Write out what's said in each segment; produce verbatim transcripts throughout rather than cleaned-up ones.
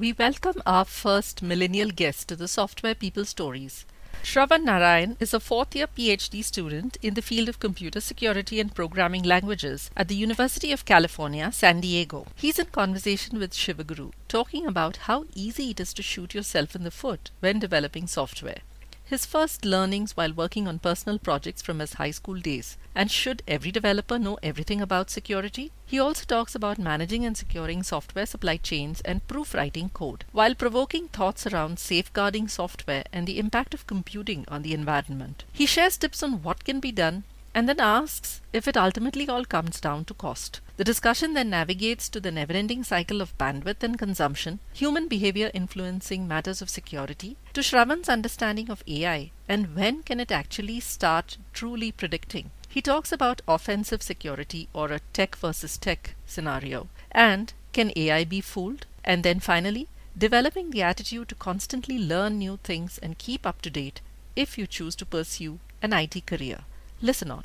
We welcome our first millennial guest to the Software People Stories. Shravan Narayan is a fourth-year PhD student in the field of computer security and programming languages at the University of California, San Diego. He's in conversation with Shivaguru, talking about how easy it is to shoot yourself in the foot when developing software. His first learnings while working on personal projects from his high school days. And should every developer know everything about security? He also talks about managing and securing software supply chains and proofwriting code, while provoking thoughts around safeguarding software and the impact of computing on the environment. He shares tips on what can be done and then asks if it ultimately all comes down to cost. The discussion then navigates to the never-ending cycle of bandwidth and consumption, human behavior influencing matters of security, to Shravan's understanding of A I and when can it actually start truly predicting. He talks about offensive security or a tech versus tech scenario and can A I be fooled? And then finally, developing the attitude to constantly learn new things and keep up to date if you choose to pursue an I T career. Listen on.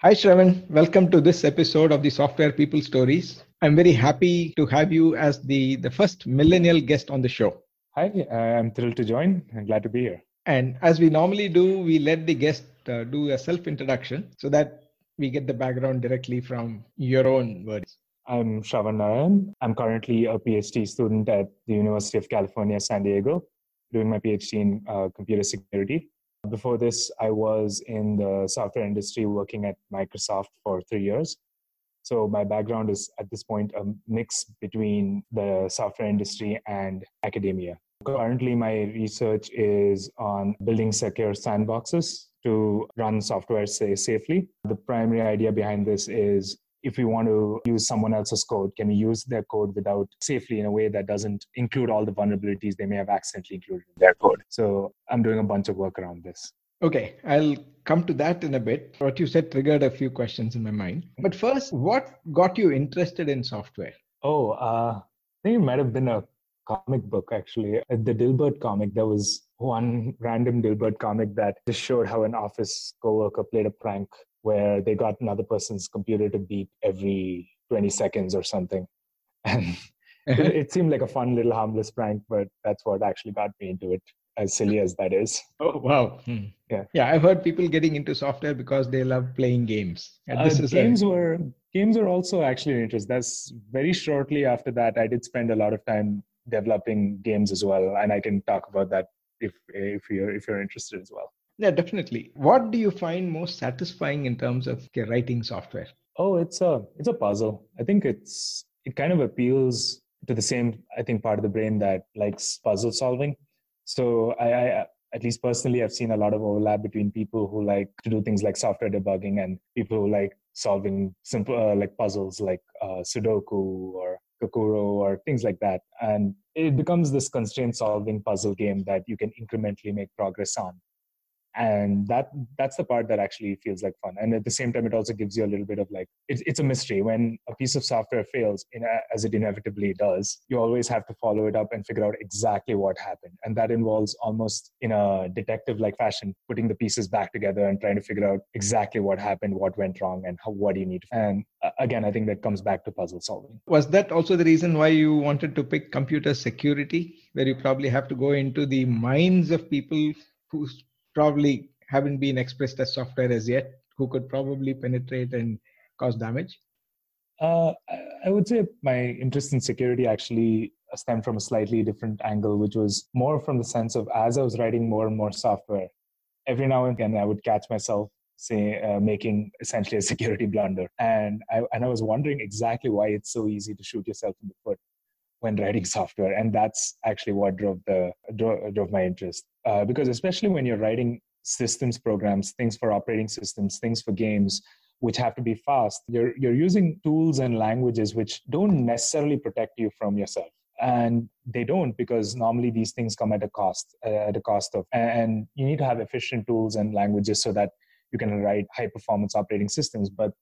Hi, Shravan. Welcome to this episode of the Software People Stories. I'm very happy to have you as the, the first millennial guest on the show. Hi, I'm thrilled to join. I'm glad to be here. And as we normally do, we let the guest uh, do a self-introduction so that we get the background directly from your own words. I'm Shravan Narayan. I'm currently a PhD student at the University of California, San Diego, doing my PhD in uh, computer security. Before this, I was in the software industry working at Microsoft for three years. So my background is at this point a mix between the software industry and academia. Currently, my research is on building secure sandboxes to run software say, safely. The primary idea behind this is if we want to use someone else's code, can we use their code without safely in a way that doesn't include all the vulnerabilities they may have accidentally included in their code? So I'm doing a bunch of work around this. Okay, I'll come to that in a bit. What you said triggered a few questions in my mind. But first, what got you interested in software? Oh, uh, I think it might have been a comic book, actually. The Dilbert comic, there was one random Dilbert comic that just showed how an office coworker played a prank where they got another person's computer to beep every twenty seconds or something. And it seemed like a fun little harmless prank, but that's what actually got me into it, as silly as that is. Oh, wow. Hmm. Yeah. Yeah, I've heard people getting into software because they love playing games. And uh, this is games a... were games are also actually an interest. That's very shortly after that, I did spend a lot of time developing games as well. And I can talk about that if if you're if you're interested as well. Yeah, definitely. What do you find most satisfying in terms of writing software? Oh, it's a it's a puzzle. I think it's it kind of appeals to the same, I think, part of the brain that likes puzzle solving. So I, I at least personally, I've seen a lot of overlap between people who like to do things like software debugging and people who like solving simple uh, like puzzles like uh, Sudoku or Kokoro or things like that. And it becomes this constraint solving puzzle game that you can incrementally make progress on. And that that's the part that actually feels like fun. And at the same time, it also gives you a little bit of like, it's, it's a mystery. When a piece of software fails, in a, as it inevitably does, you always have to follow it up and figure out exactly what happened. And that involves almost in a detective-like fashion, putting the pieces back together and trying to figure out exactly what happened, what went wrong, and how, what do you need. And again, I think that comes back to puzzle solving. Was that also the reason why you wanted to pick computer security, where you probably have to go into the minds of people who probably haven't been expressed as software as yet, who could probably penetrate and cause damage? Uh, I would say my interest in security actually stemmed from a slightly different angle, which was more from the sense of as I was writing more and more software, every now and again I would catch myself say uh, making essentially a security blunder, and I and I was wondering exactly why it's so easy to shoot yourself in the foot when writing software. And that's actually what drove the drove, drove my interest. Uh, because especially when you're writing systems programs, things for operating systems, things for games, which have to be fast. You're, you're using tools and languages which don't necessarily protect you from yourself. And they don't, because normally these things come at a cost, uh, at a cost of, and you need to have efficient tools and languages so that you can write high performance operating systems. But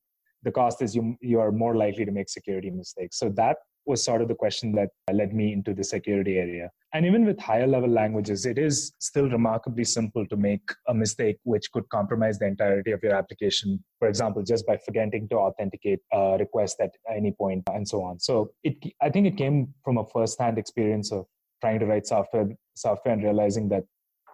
the cost is you, you are more likely to make security mistakes. So that was sort of the question that led me into the security area. And even with higher level languages, it is still remarkably simple to make a mistake which could compromise the entirety of your application. For example, just by forgetting to authenticate a request at any point and so on. So it, I think it came from a firsthand experience of trying to write software, software and realizing that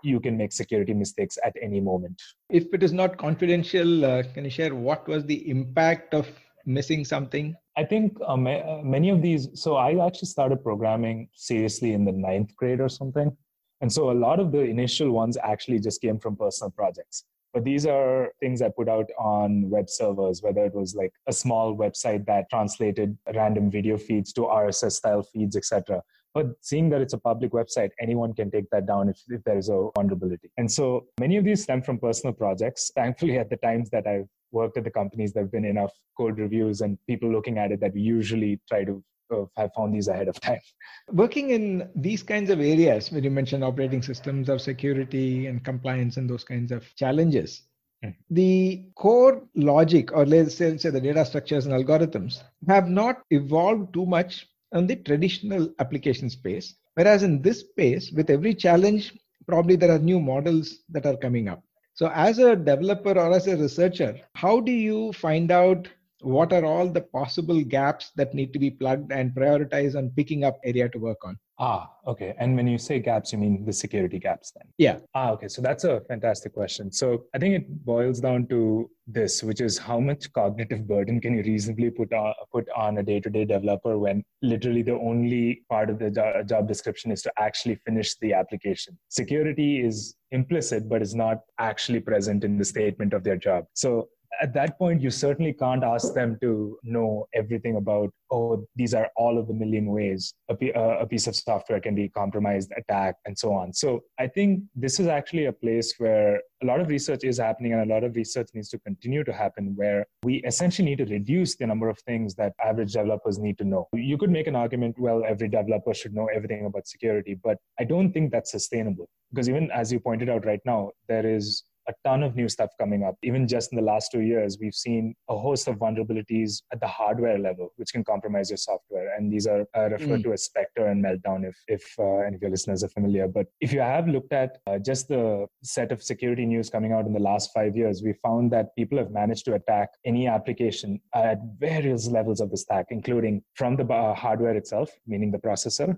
you can make security mistakes at any moment. If it is not confidential, uh, can you share what was the impact of missing something? I think um, many of these, so I actually started programming seriously in the ninth grade or something. And so a lot of the initial ones actually just came from personal projects. But these are things I put out on web servers, whether it was like a small website that translated random video feeds to R S S style feeds, et cetera. But seeing that it's a public website, anyone can take that down if, if there is a vulnerability. And so many of these stem from personal projects. Thankfully, at the times that I've worked at the companies, there have been enough code reviews and people looking at it that we usually try to uh, have found these ahead of time. Working in these kinds of areas, where you mentioned operating systems of security and compliance and those kinds of challenges, mm-hmm. the core logic, or let's say, say the data structures and algorithms, have not evolved too much in the traditional application space. Whereas in this space, with every challenge, probably there are new models that are coming up. So as a developer or as a researcher, how do you find out what are all the possible gaps that need to be plugged and prioritize on picking up area to work on? Ah, okay. And when you say gaps, you mean the security gaps then? Yeah. Ah, okay. So that's a fantastic question. So I think it boils down to this, which is how much cognitive burden can you reasonably put on, put on a day-to-day developer when literally the only part of the jo- job description is to actually finish the application. Security is implicit, but is not actually present in the statement of their job. So at that point, you certainly can't ask them to know everything about, oh, these are all of the million ways a, p- a piece of software can be compromised, attacked, and so on. So I think this is actually a place where a lot of research is happening and a lot of research needs to continue to happen, where we essentially need to reduce the number of things that average developers need to know. You could make an argument, well, every developer should know everything about security, but I don't think that's sustainable. Because even as you pointed out right now, there is a ton of new stuff coming up. Even just in the last two years, we've seen a host of vulnerabilities at the hardware level, which can compromise your software. And these are uh, referred mm. to as Spectre and Meltdown, if if uh, any of your listeners are familiar. But if you have looked at uh, just the set of security news coming out in the last five years, we found that people have managed to attack any application at various levels of the stack, including from the uh, hardware itself, meaning the processor,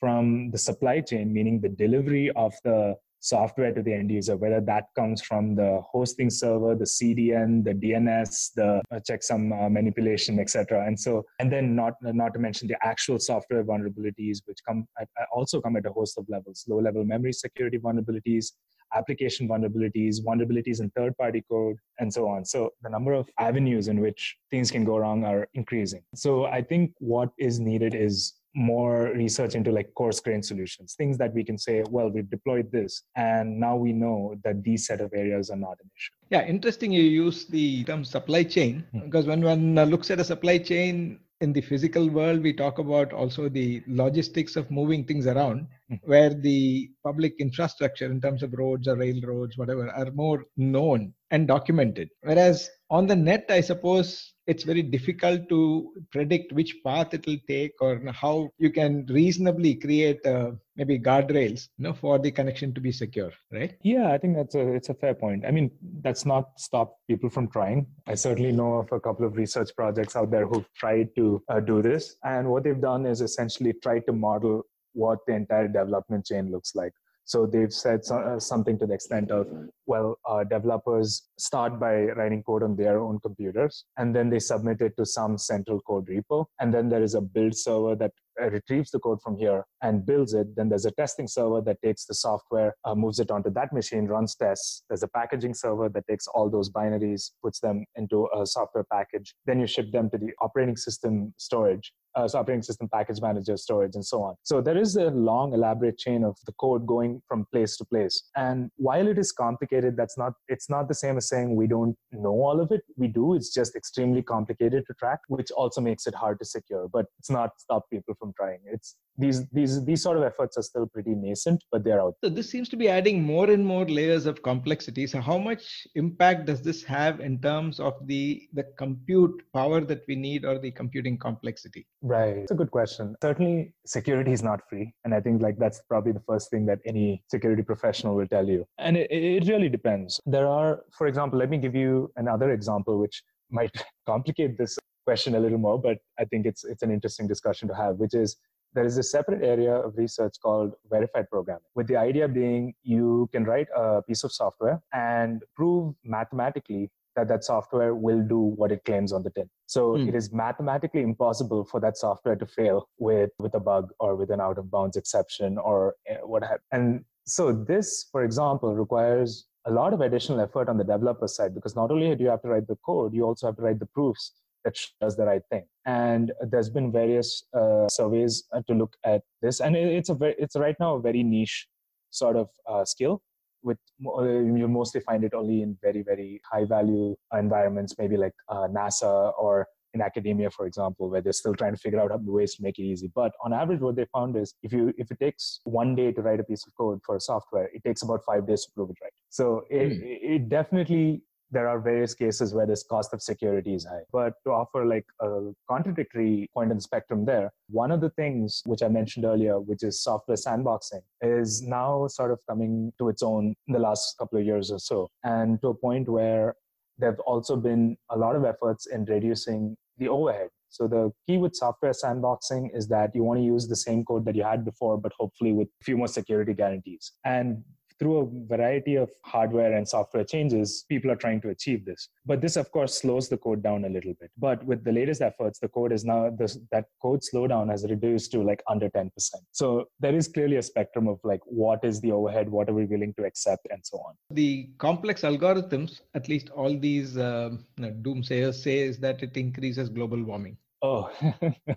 from the supply chain, meaning the delivery of the software to the end user, whether that comes from the hosting server, the C D N, the D N S, the checksum uh, manipulation, et cetera. And so, and then not not to mention the actual software vulnerabilities, which come at, also come at a host of levels: low-level memory security vulnerabilities, application vulnerabilities, vulnerabilities in third-party code, and so on. So the number of avenues in which things can go wrong are increasing. So I think what is needed is more research into like coarse-grained solutions, things that we can say, well, we've deployed this, and now we know that these set of areas are not an issue. Yeah, interesting you use the term supply chain, mm-hmm. because when one looks at a supply chain in the physical world, we talk about also the logistics of moving things around, mm-hmm. where the public infrastructure in terms of roads or railroads, whatever, are more known and documented. Whereas on the net, I suppose it's very difficult to predict which path it will take or how you can reasonably create uh, maybe guardrails, you know, for the connection to be secure, right? Yeah, I think that's a it's a fair point. I mean, that's not stopped people from trying. I certainly know of a couple of research projects out there who've tried to uh, do this. And what they've done is essentially tried to model what the entire development chain looks like. So they've said something to the extent of, well, uh, developers start by writing code on their own computers, and then they submit it to some central code repo. And then there is a build server that retrieves the code from here and builds it. Then there's a testing server that takes the software, uh, moves it onto that machine, runs tests. There's a packaging server that takes all those binaries, puts them into a software package. Then you ship them to the operating system storage. uh, so operating system package manager, storage, and so on. So there is a long, elaborate chain of the code going from place to place. And while it is complicated, that's not it's not the same as saying we don't know all of it. We do. It's just extremely complicated to track, which also makes it hard to secure. But it's not stopped people from trying. It's these these these sort of efforts are still pretty nascent, but they're out. So this seems to be adding more and more layers of complexity. So how much impact does this have in terms of the the compute power that we need or the computing complexity? Right. It's a good question. Certainly, security is not free. And I think like that's probably the first thing that any security professional will tell you. And it, it really depends. There are, for example, let me give you another example, which might complicate this question a little more, but I think it's it's an interesting discussion to have, which is there is a separate area of research called verified programming, with the idea being you can write a piece of software and prove mathematically that that software will do what it claims on the tin. So mm. it is mathematically impossible for that software to fail with, with a bug or with an out-of-bounds exception or what have you. And so this, for example, requires a lot of additional effort on the developer side, because not only do you have to write the code, you also have to write the proofs that does the right thing. And there's been various uh, surveys to look at this. And it's a very, it's right now a very niche sort of uh, skill. With you mostly find it only in very, very high value environments, maybe like uh, NASA or in academia, for example, where they're still trying to figure out ways to make it easy. But on average, what they found is if you if it takes one day to write a piece of code for a software, it takes about five days to prove it right. So it, mm. it definitely, there are various cases where this cost of security is high. But to offer like a contradictory point on the spectrum there, one of the things which I mentioned earlier, which is software sandboxing, is now sort of coming to its own in the last couple of years or so. And to a point where there have also been a lot of efforts in reducing the overhead. So the key with software sandboxing is that you want to use the same code that you had before, but hopefully with a few more security guarantees. And through a variety of hardware and software changes, people are trying to achieve this. But this, of course, slows the code down a little bit. But with the latest efforts, the code is now, this, that code slowdown has reduced to like under ten percent. So there is clearly a spectrum of like, what is the overhead? What are we willing to accept? And so on. The complex algorithms, at least all these uh, you know, doomsayers say, is that it increases global warming. Oh,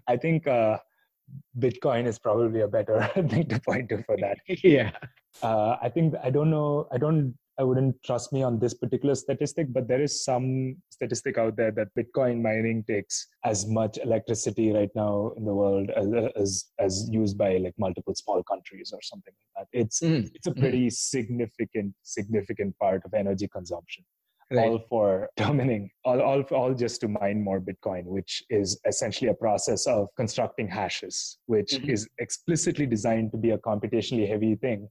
I think... Uh, Bitcoin is probably a better thing to point to for that. Yeah. Uh, I think, I don't know, I don't, I wouldn't trust me on this particular statistic, but there is some statistic out there that Bitcoin mining takes as much electricity right now in the world as as, as used by like multiple small countries or something like that. It's, mm. it's a pretty mm. significant, significant part of energy consumption. Right. All for dominating, all, all, all just to mine more Bitcoin, which is essentially a process of constructing hashes, which mm-hmm. is explicitly designed to be a computationally heavy thing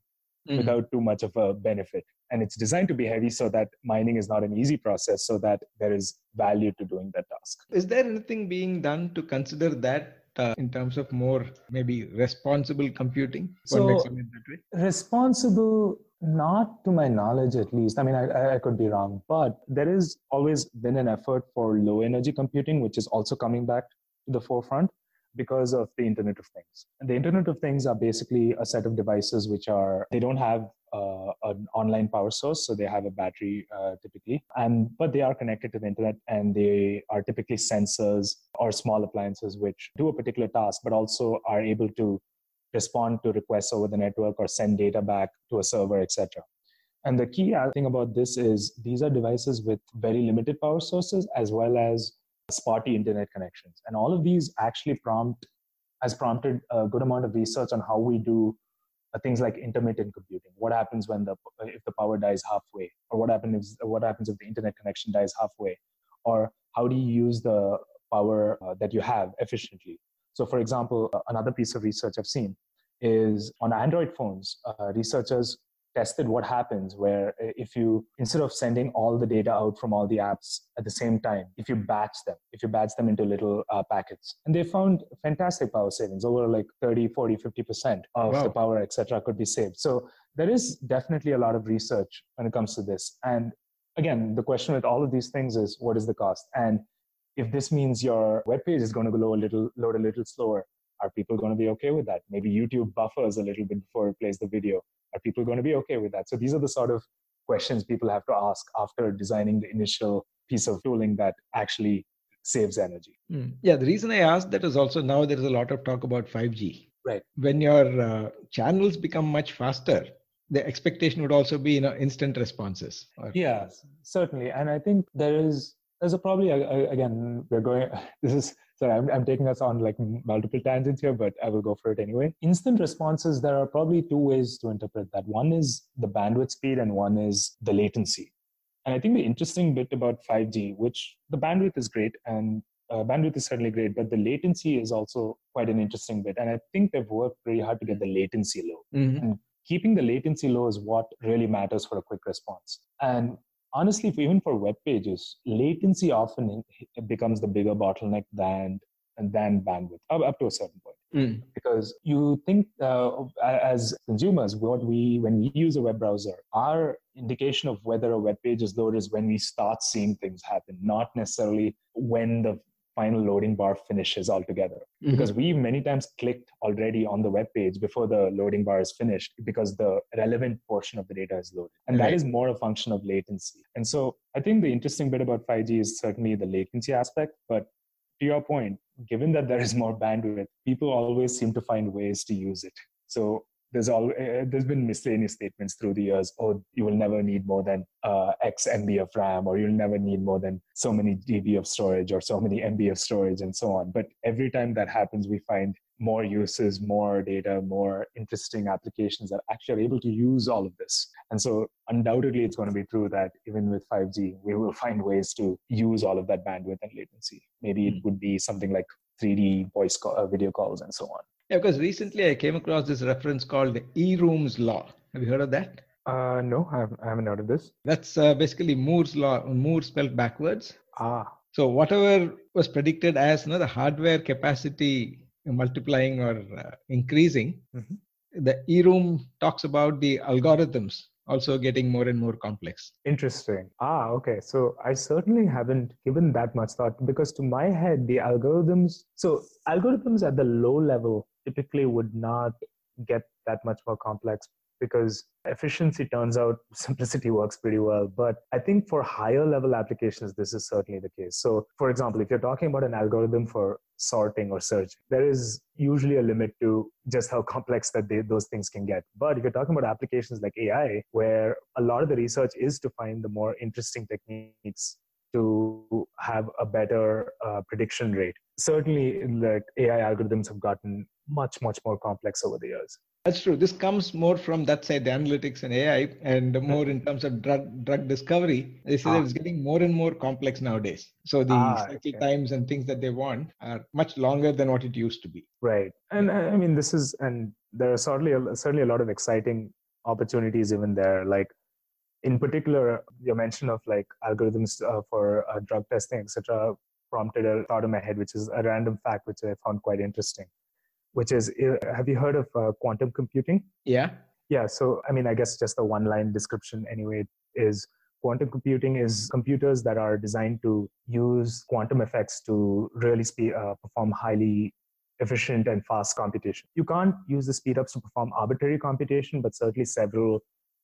mm-hmm. without too much of a benefit. And it's designed to be heavy so that mining is not an easy process, so that there is value to doing that task. Is there anything being done to consider that? Uh, in terms of more maybe responsible computing? So that way? Responsible, not to my knowledge at least. I mean, I, I could be wrong, but there is always been an effort for low energy computing, which is also coming back to the forefront because of the Internet of Things. And the Internet of Things are basically a set of devices which are, they don't have Uh, an online power source, so they have a battery uh, typically, and but they are connected to the internet, and they are typically sensors or small appliances which do a particular task, but also are able to respond to requests over the network or send data back to a server, et cetera. And the key thing about this is these are devices with very limited power sources as well as spotty internet connections, and all of these actually prompt has prompted a good amount of research on how we do things like intermittent computing. What happens when the if the power dies halfway, or what happens if, what happens if the internet connection dies halfway, or how do you use the power uh, that you have efficiently? So, for example, uh, another piece of research I've seen is on Android phones. Uh, researchers tested what happens where if you instead of sending all the data out from all the apps at the same time, if you batch them, if you batch them into little uh, packets, and they found fantastic power savings, over like thirty, forty, fifty percent of wow. the power, et cetera, could be saved. So there is definitely a lot of research when it comes to this. And again, the question with all of these things is, what is the cost? And if this means your web page is going to go a little load a little slower, are people going to be okay with that? Maybe YouTube buffers a little bit before it plays the video. Are people going to be okay with that? So these are the sort of questions people have to ask after designing the initial piece of tooling that actually saves energy. Mm. Yeah, the reason I asked that is also now there is a lot of talk about five G. Right. When your uh, channels become much faster, the expectation would also be, you know, instant responses. Or... Yeah, certainly. And I think there is, there's a probably, uh, again, we're going, this is, sorry, I'm, I'm taking us on like multiple tangents here, but I will go for it anyway. Instant responses, there are probably two ways to interpret that. One is the bandwidth speed and one is the latency. And I think the interesting bit about five G, which the bandwidth is great and uh, bandwidth is certainly great, but the latency is also quite an interesting bit. And I think they've worked very hard to get the latency low. Mm-hmm. And keeping the latency low is what really matters for a quick response. And honestly, if even for web pages, latency often becomes the bigger bottleneck than than bandwidth up, up to a certain point. Mm. Because you think uh, as consumers, what we when we use a web browser, our indication of whether a web page is loaded is when we start seeing things happen, not necessarily when the final loading bar finishes altogether. Mm-hmm. Because we many times clicked already on the web page before the loading bar is finished because the relevant portion of the data is loaded. And right. That is more a function of latency. And so I think the interesting bit about five G is certainly the latency aspect, but to your point, given that there is more bandwidth, people always seem to find ways to use it. So there's all uh, there's been miscellaneous statements through the years. Oh, you will never need more than uh, X M B of RAM, or you'll never need more than so many G B of storage, or so many M B of storage, and so on. But every time that happens, we find more uses, more data, more interesting applications that actually are able to use all of this. And so undoubtedly, it's going to be true that even with five G, we will find ways to use all of that bandwidth and latency. Maybe it would be something like three D voice call, uh, video calls and so on. Yeah, because recently I came across this reference called the Eroom's Law. Have you heard of that? Uh, no, I haven't, I haven't heard of this. That's uh, basically Moore's Law, Moore spelled backwards. Ah. So whatever was predicted as, you know, the hardware capacity multiplying or uh, increasing, mm-hmm. the Eroom talks about the algorithms also getting more and more complex. Interesting. Ah, okay. So I certainly haven't given that much thought, because to my head, the algorithms, so algorithms at the low level typically would not get that much more complex, because efficiency turns out simplicity works pretty well. But I think for higher level applications, this is certainly the case. So for example, if you're talking about an algorithm for sorting or searching, there is usually a limit to just how complex that they, those things can get. But if you're talking about applications like A I, where a lot of the research is to find the more interesting techniques to have a better uh, prediction rate, certainly like A I algorithms have gotten much, much more complex over the years. That's true. This comes more from that side, the analytics and A I, and more in terms of drug drug discovery. They say ah. that it's getting more and more complex nowadays. So the ah, cycle okay. times and things that they want are much longer than what it used to be. Right. And I mean, this is, and there are certainly a, certainly a lot of exciting opportunities even there. Like in particular, your mention of like algorithms uh, for uh, drug testing, et cetera, prompted a thought in my head, which is a random fact which I found quite interesting. Which is, have you heard of uh, quantum computing? Yeah. Yeah. So, I mean, I guess just the one line description anyway is quantum computing is computers that are designed to use quantum effects to really spe- uh, perform highly efficient and fast computation. You can't use the speedups to perform arbitrary computation, but certainly several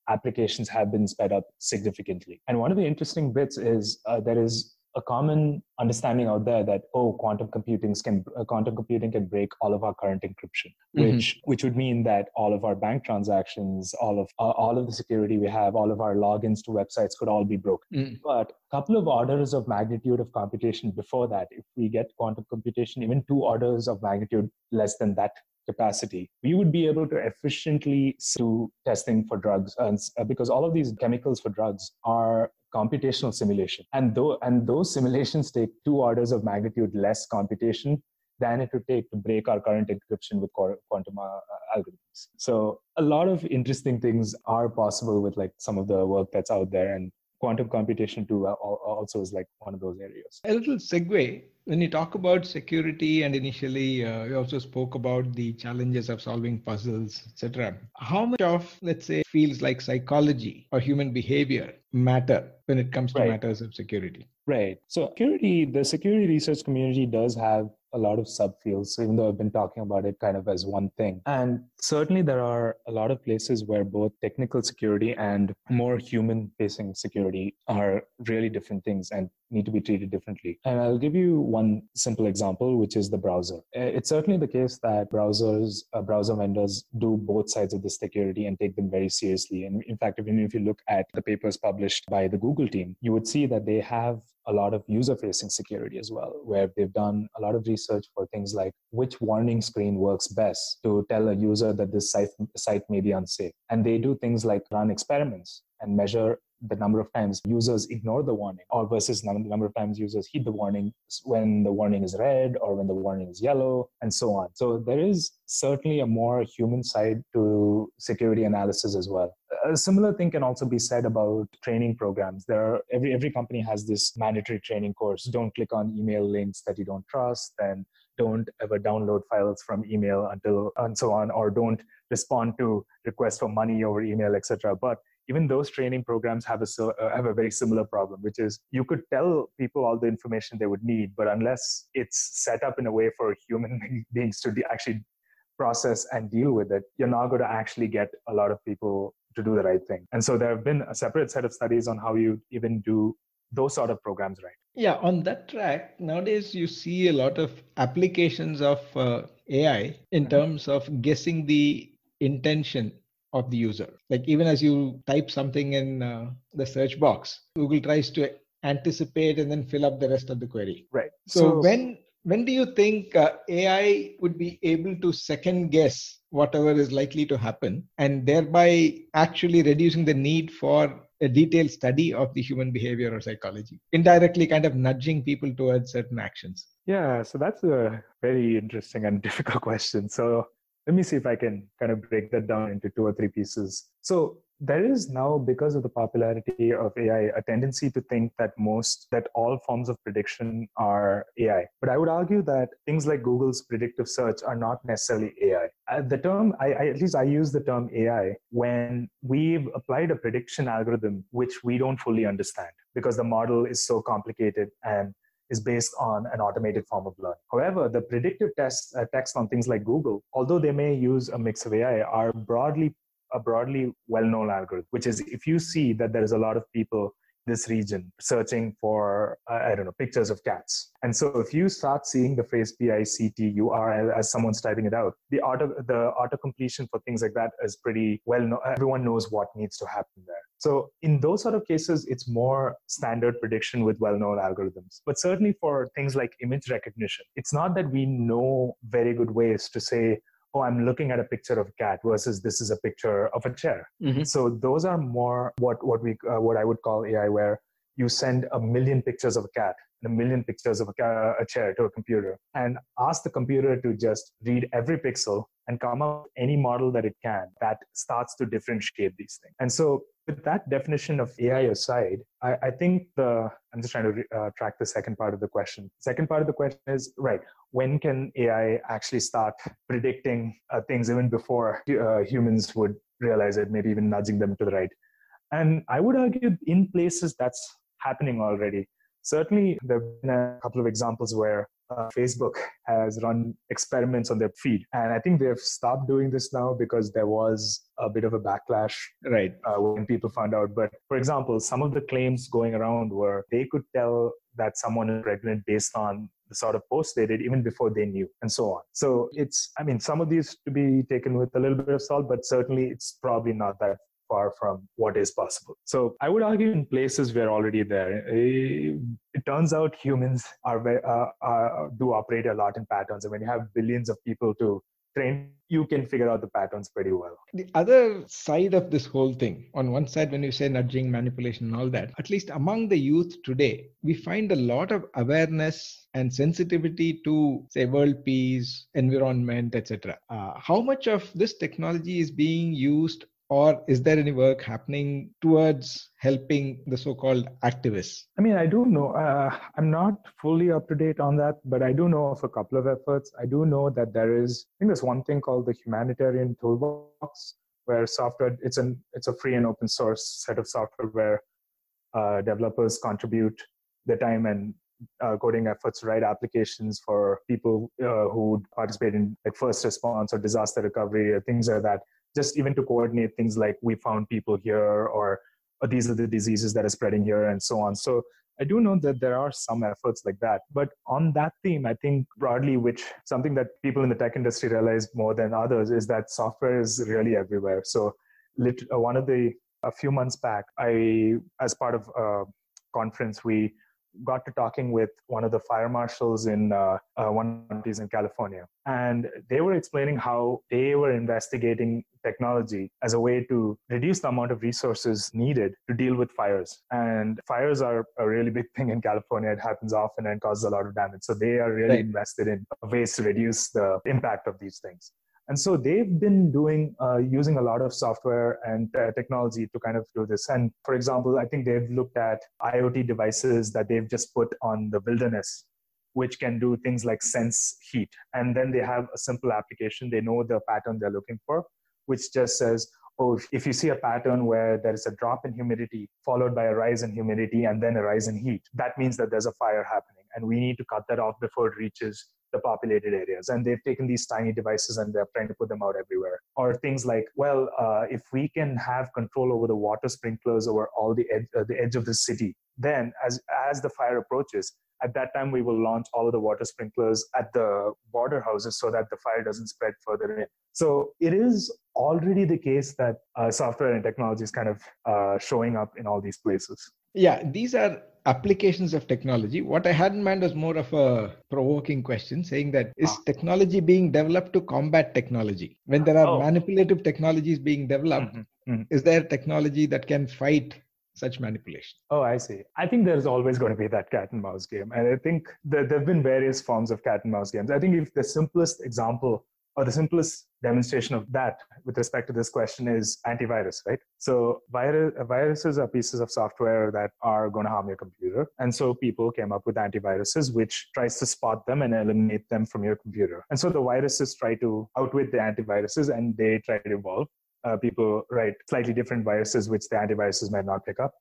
applications have been sped up significantly. And one of the interesting bits is uh, there is a common understanding out there that oh, quantum computing can uh, quantum computing can break all of our current encryption, mm-hmm. which which would mean that all of our bank transactions, all of uh, all of the security we have, all of our logins to websites could all be broken. Mm. But a couple of orders of magnitude of computation before that, if we get quantum computation, even two orders of magnitude less than that capacity, we would be able to efficiently do testing for drugs, and uh, because all of these chemicals for drugs are computational simulation, and though and those simulations take two orders of magnitude less computation than it would take to break our current encryption with quantum uh, algorithms. So a lot of interesting things are possible with like some of the work that's out there, and quantum computation too uh, also is like one of those areas. A little segue, when you talk about security, and initially uh, you also spoke about the challenges of solving puzzles, et cetera. How much of, let's say, fields like psychology or human behavior matter when it comes to right. matters of security? Right. So security, the security research community does have a lot of subfields, even though I've been talking about it kind of as one thing. And certainly there are a lot of places where both technical security and more human-facing security are really different things and need to be treated differently. And I'll give you one simple example, which is the browser. It's certainly the case that browsers, uh, browser vendors do both sides of the security and take them very seriously. And in fact, even if you look at the papers published by the Google team, you would see that they have a lot of user-facing security as well, where they've done a lot of research for things like which warning screen works best to tell a user that this site, site may be unsafe. And they do things like run experiments and measure the number of times users ignore the warning or versus the number of times users heed the warning when the warning is red or when the warning is yellow and so on. So there is certainly a more human side to security analysis as well. A similar thing can also be said about training programs. There are, every every company has this mandatory training course. Don't click on email links that you don't trust, and don't ever download files from email until and so on, or don't respond to requests for money over email, et cetera. But even those training programs have a uh, have a very similar problem, which is you could tell people all the information they would need, but unless it's set up in a way for human beings to de- actually process and deal with it, you're not going to actually get a lot of people to do the right thing. And so there have been a separate set of studies on how you even do those sort of programs right. Yeah, on that track, nowadays you see a lot of applications of uh, A I in mm-hmm. terms of guessing the intention of the user. Like even as you type something in uh, the search box, Google tries to anticipate and then fill up the rest of the query. Right. So, so when when do you think uh, A I would be able to second guess whatever is likely to happen and thereby actually reducing the need for a detailed study of the human behavior or psychology, indirectly kind of nudging people towards certain actions? Yeah, so that's a very interesting and difficult question. So let me see if I can kind of break that down into two or three pieces. So there is now, because of the popularity of A I, a tendency to think that most, that all forms of prediction are A I. But I would argue that things like Google's predictive search are not necessarily A I. Uh, the term, I, I, at least I use the term A I when we've applied a prediction algorithm which we don't fully understand because the model is so complicated and is based on an automated form of learning. However, the predictive tests, uh, texts on things like Google, although they may use a mix of A I, are broadly a broadly well-known algorithm, which is if you see that there is a lot of people in this region searching for, uh, I don't know, pictures of cats. And so if you start seeing the phrase P I C T U R L as someone's typing it out, the auto the auto-completion for things like that is pretty well known. Everyone knows what needs to happen there. So in those sort of cases, it's more standard prediction with well-known algorithms. But certainly for things like image recognition, it's not that we know very good ways to say, oh, I'm looking at a picture of a cat versus this is a picture of a chair. Mm-hmm. So those are more what what we uh, what I would call A I, where you send a million pictures of a cat and a million pictures of a, uh, a chair to a computer and ask the computer to just read every pixel and come up with any model that it can that starts to differentiate these things. And so with that definition of A I aside, I, I think the, I'm just trying to re, uh, track the second part of the question. Second part of the question is, right, when can A I actually start predicting uh, things even before uh, humans would realize it, maybe even nudging them to the right? And I would argue in places that's happening already. Certainly, there have been a couple of examples where Uh, Facebook has run experiments on their feed. And I think they've stopped doing this now because there was a bit of a backlash right, uh, when people found out. But for example, some of the claims going around were they could tell that someone is pregnant based on the sort of posts they did even before they knew and so on. So it's, I mean, some of these to be taken with a little bit of salt, but certainly it's probably not that far from what is possible. So I would argue in places we're already there. It turns out humans are, uh, are do operate a lot in patterns. And when you have billions of people to train, you can figure out the patterns pretty well. The other side of this whole thing, on one side, when you say nudging, manipulation and all that, at least among the youth today, we find a lot of awareness and sensitivity to, say, world peace, environment, et cetera. Uh, how much of this technology is being used, or is there any work happening towards helping the so-called activists? I mean, I do know. Uh, I'm not fully up to date on that, but I do know of a couple of efforts. I do know that there is, I think there's one thing called the humanitarian toolbox, where software, it's, an, it's a free and open source set of software where uh, developers contribute their time and uh, coding efforts to write applications for people uh, who participate in like first response or disaster recovery or things like that, just even to coordinate things like we found people here or, or these are the diseases that are spreading here and so on. So I do know that there are some efforts like that. But on that theme, I think broadly, which something that people in the tech industry realize more than others is that software is really everywhere. So lit- one of the, a few months back, I, as part of a conference, we got to talking with one of the fire marshals in uh, uh, one of these in California. And they were explaining how they were investigating technology as a way to reduce the amount of resources needed to deal with fires. And fires are a really big thing in California. It happens often and causes a lot of damage. So they are really right. invested in ways to reduce the impact of these things. And so they've been doing, uh, using a lot of software and uh, technology to kind of do this. And for example, I think they've looked at IoT devices that they've just put on the wilderness, which can do things like sense heat. And then they have a simple application. They know the pattern they're looking for, which just says, oh, if you see a pattern where there is a drop in humidity followed by a rise in humidity and then a rise in heat, that means that there's a fire happening. And we need to cut that off before it reaches the populated areas. And they've taken these tiny devices and they're trying to put them out everywhere. Or things like, well, uh, if we can have control over the water sprinklers over all the ed- uh, the edge of the city, then as, as the fire approaches, at that time, we will launch all of the water sprinklers at the border houses so that the fire doesn't spread further in. So it is already the case that uh, software and technology is kind of uh, showing up in all these places. Yeah, these are applications of technology. What I had in mind was more of a provoking question, saying that is ah. technology being developed to combat technology? When there are oh. manipulative technologies being developed, mm-hmm. Mm-hmm. is there technology that can fight such manipulation? Oh, I see. I think there's always going to be that cat and mouse game. And I think that there have been various forms of cat and mouse games. I think if the simplest example or the simplest demonstration of that with respect to this question is antivirus, right? So virus, viruses are pieces of software that are going to harm your computer. And so people came up with antiviruses, which tries to spot them and eliminate them from your computer. And so the viruses try to outwit the antiviruses and they try to evolve. Uh, people write slightly different viruses, which the antiviruses might not pick up.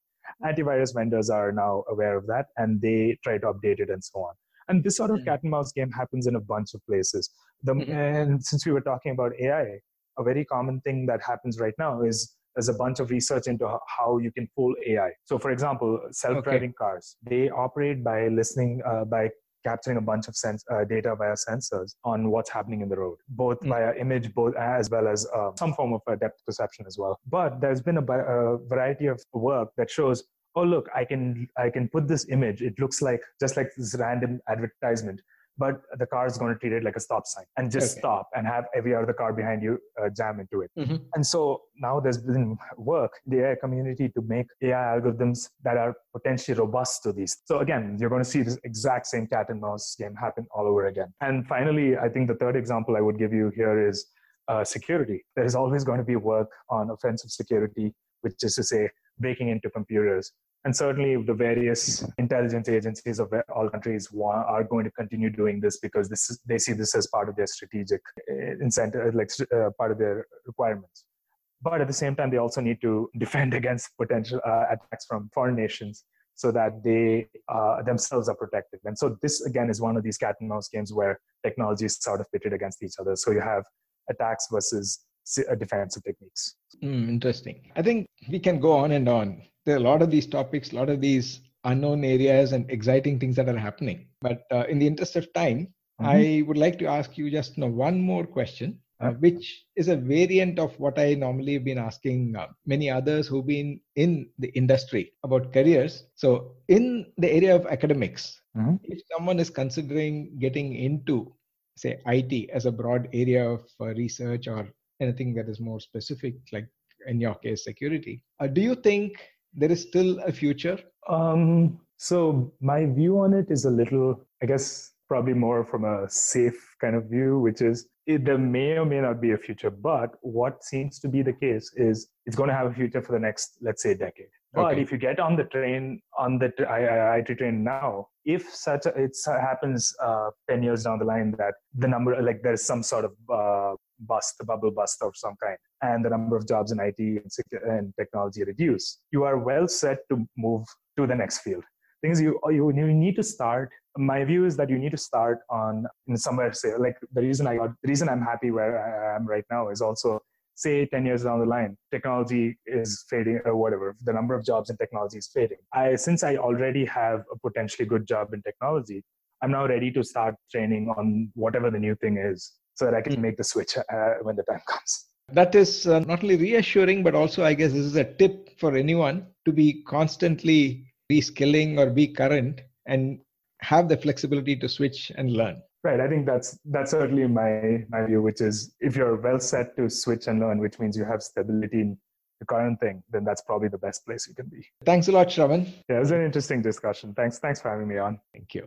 Antivirus vendors are now aware of that, and they try to update it and so on. And this sort of cat and mouse game happens in a bunch of places. The, mm-hmm. And since we were talking about A I, a very common thing that happens right now is there's a bunch of research into how you can fool A I. So for example, self-driving okay. cars, they operate by listening, uh, by capturing a bunch of sense, uh, data via sensors on what's happening in the road, both mm. via image, both as well as uh, some form of uh, depth perception as well. But there's been a, a variety of work that shows, oh, look, I can I can put this image. It looks like just like this random advertisement, but the car is going to treat it like a stop sign and just okay. stop and have every other car behind you uh, jam into it. Mm-hmm. And so now there's been work, the A I community, to make A I algorithms that are potentially robust to these. So again, you're going to see this exact same cat and mouse game happen all over again. And finally, I think the third example I would give you here is uh, security. There is always going to be work on offensive security, which is to say breaking into computers. And certainly the various intelligence agencies of all countries are going to continue doing this because this is, they see this as part of their strategic incentive, like uh, part of their requirements. But at the same time, they also need to defend against potential uh, attacks from foreign nations so that they uh, themselves are protected. And so this, again, is one of these cat and mouse games where technology is sort of pitted against each other. So you have attacks versus defensive techniques. Mm, interesting. I think we can go on and on. There are a lot of these topics, a lot of these unknown areas and exciting things that are happening. But uh, in the interest of time, mm-hmm. I would like to ask you just you know, one more question, uh, which is a variant of what I normally have been asking uh, many others who've been in the industry about careers. So in the area of academics, mm-hmm. if someone is considering getting into, say, I T as a broad area of uh, research or anything that is more specific, like in your case, security. Uh, do you think there is still a future? Um, so my view on it is a little, I guess, probably more from a safe kind of view, which is it, there may or may not be a future. But what seems to be the case is it's going to have a future for the next, let's say, decade. But okay. if you get on the train, on the I T train now, if such a, it happens uh, ten years down the line that the number, like there's some sort of uh, bust, a bubble bust of some kind, and the number of jobs in I T and, and technology reduce, you are well set to move to the next field. things you, you you need to start. My view is that you need to start on in somewhere, say, like the reason I got, the reason I'm happy where I am right now is also, say, ten years down the line, technology is fading or whatever. The number of jobs in technology is fading. I, since I already have a potentially good job in technology, I'm now ready to start training on whatever the new thing is so that I can make the switch uh, when the time comes. That is uh, not only reassuring, but also I guess this is a tip for anyone to be constantly reskilling or be current and have the flexibility to switch and learn. Right. I think that's that's certainly my, my view, which is if you're well set to switch and learn, which means you have stability in the current thing, then that's probably the best place you can be. Thanks a lot, Shravan. Yeah, it was an interesting discussion. Thanks. Thanks for having me on. Thank you.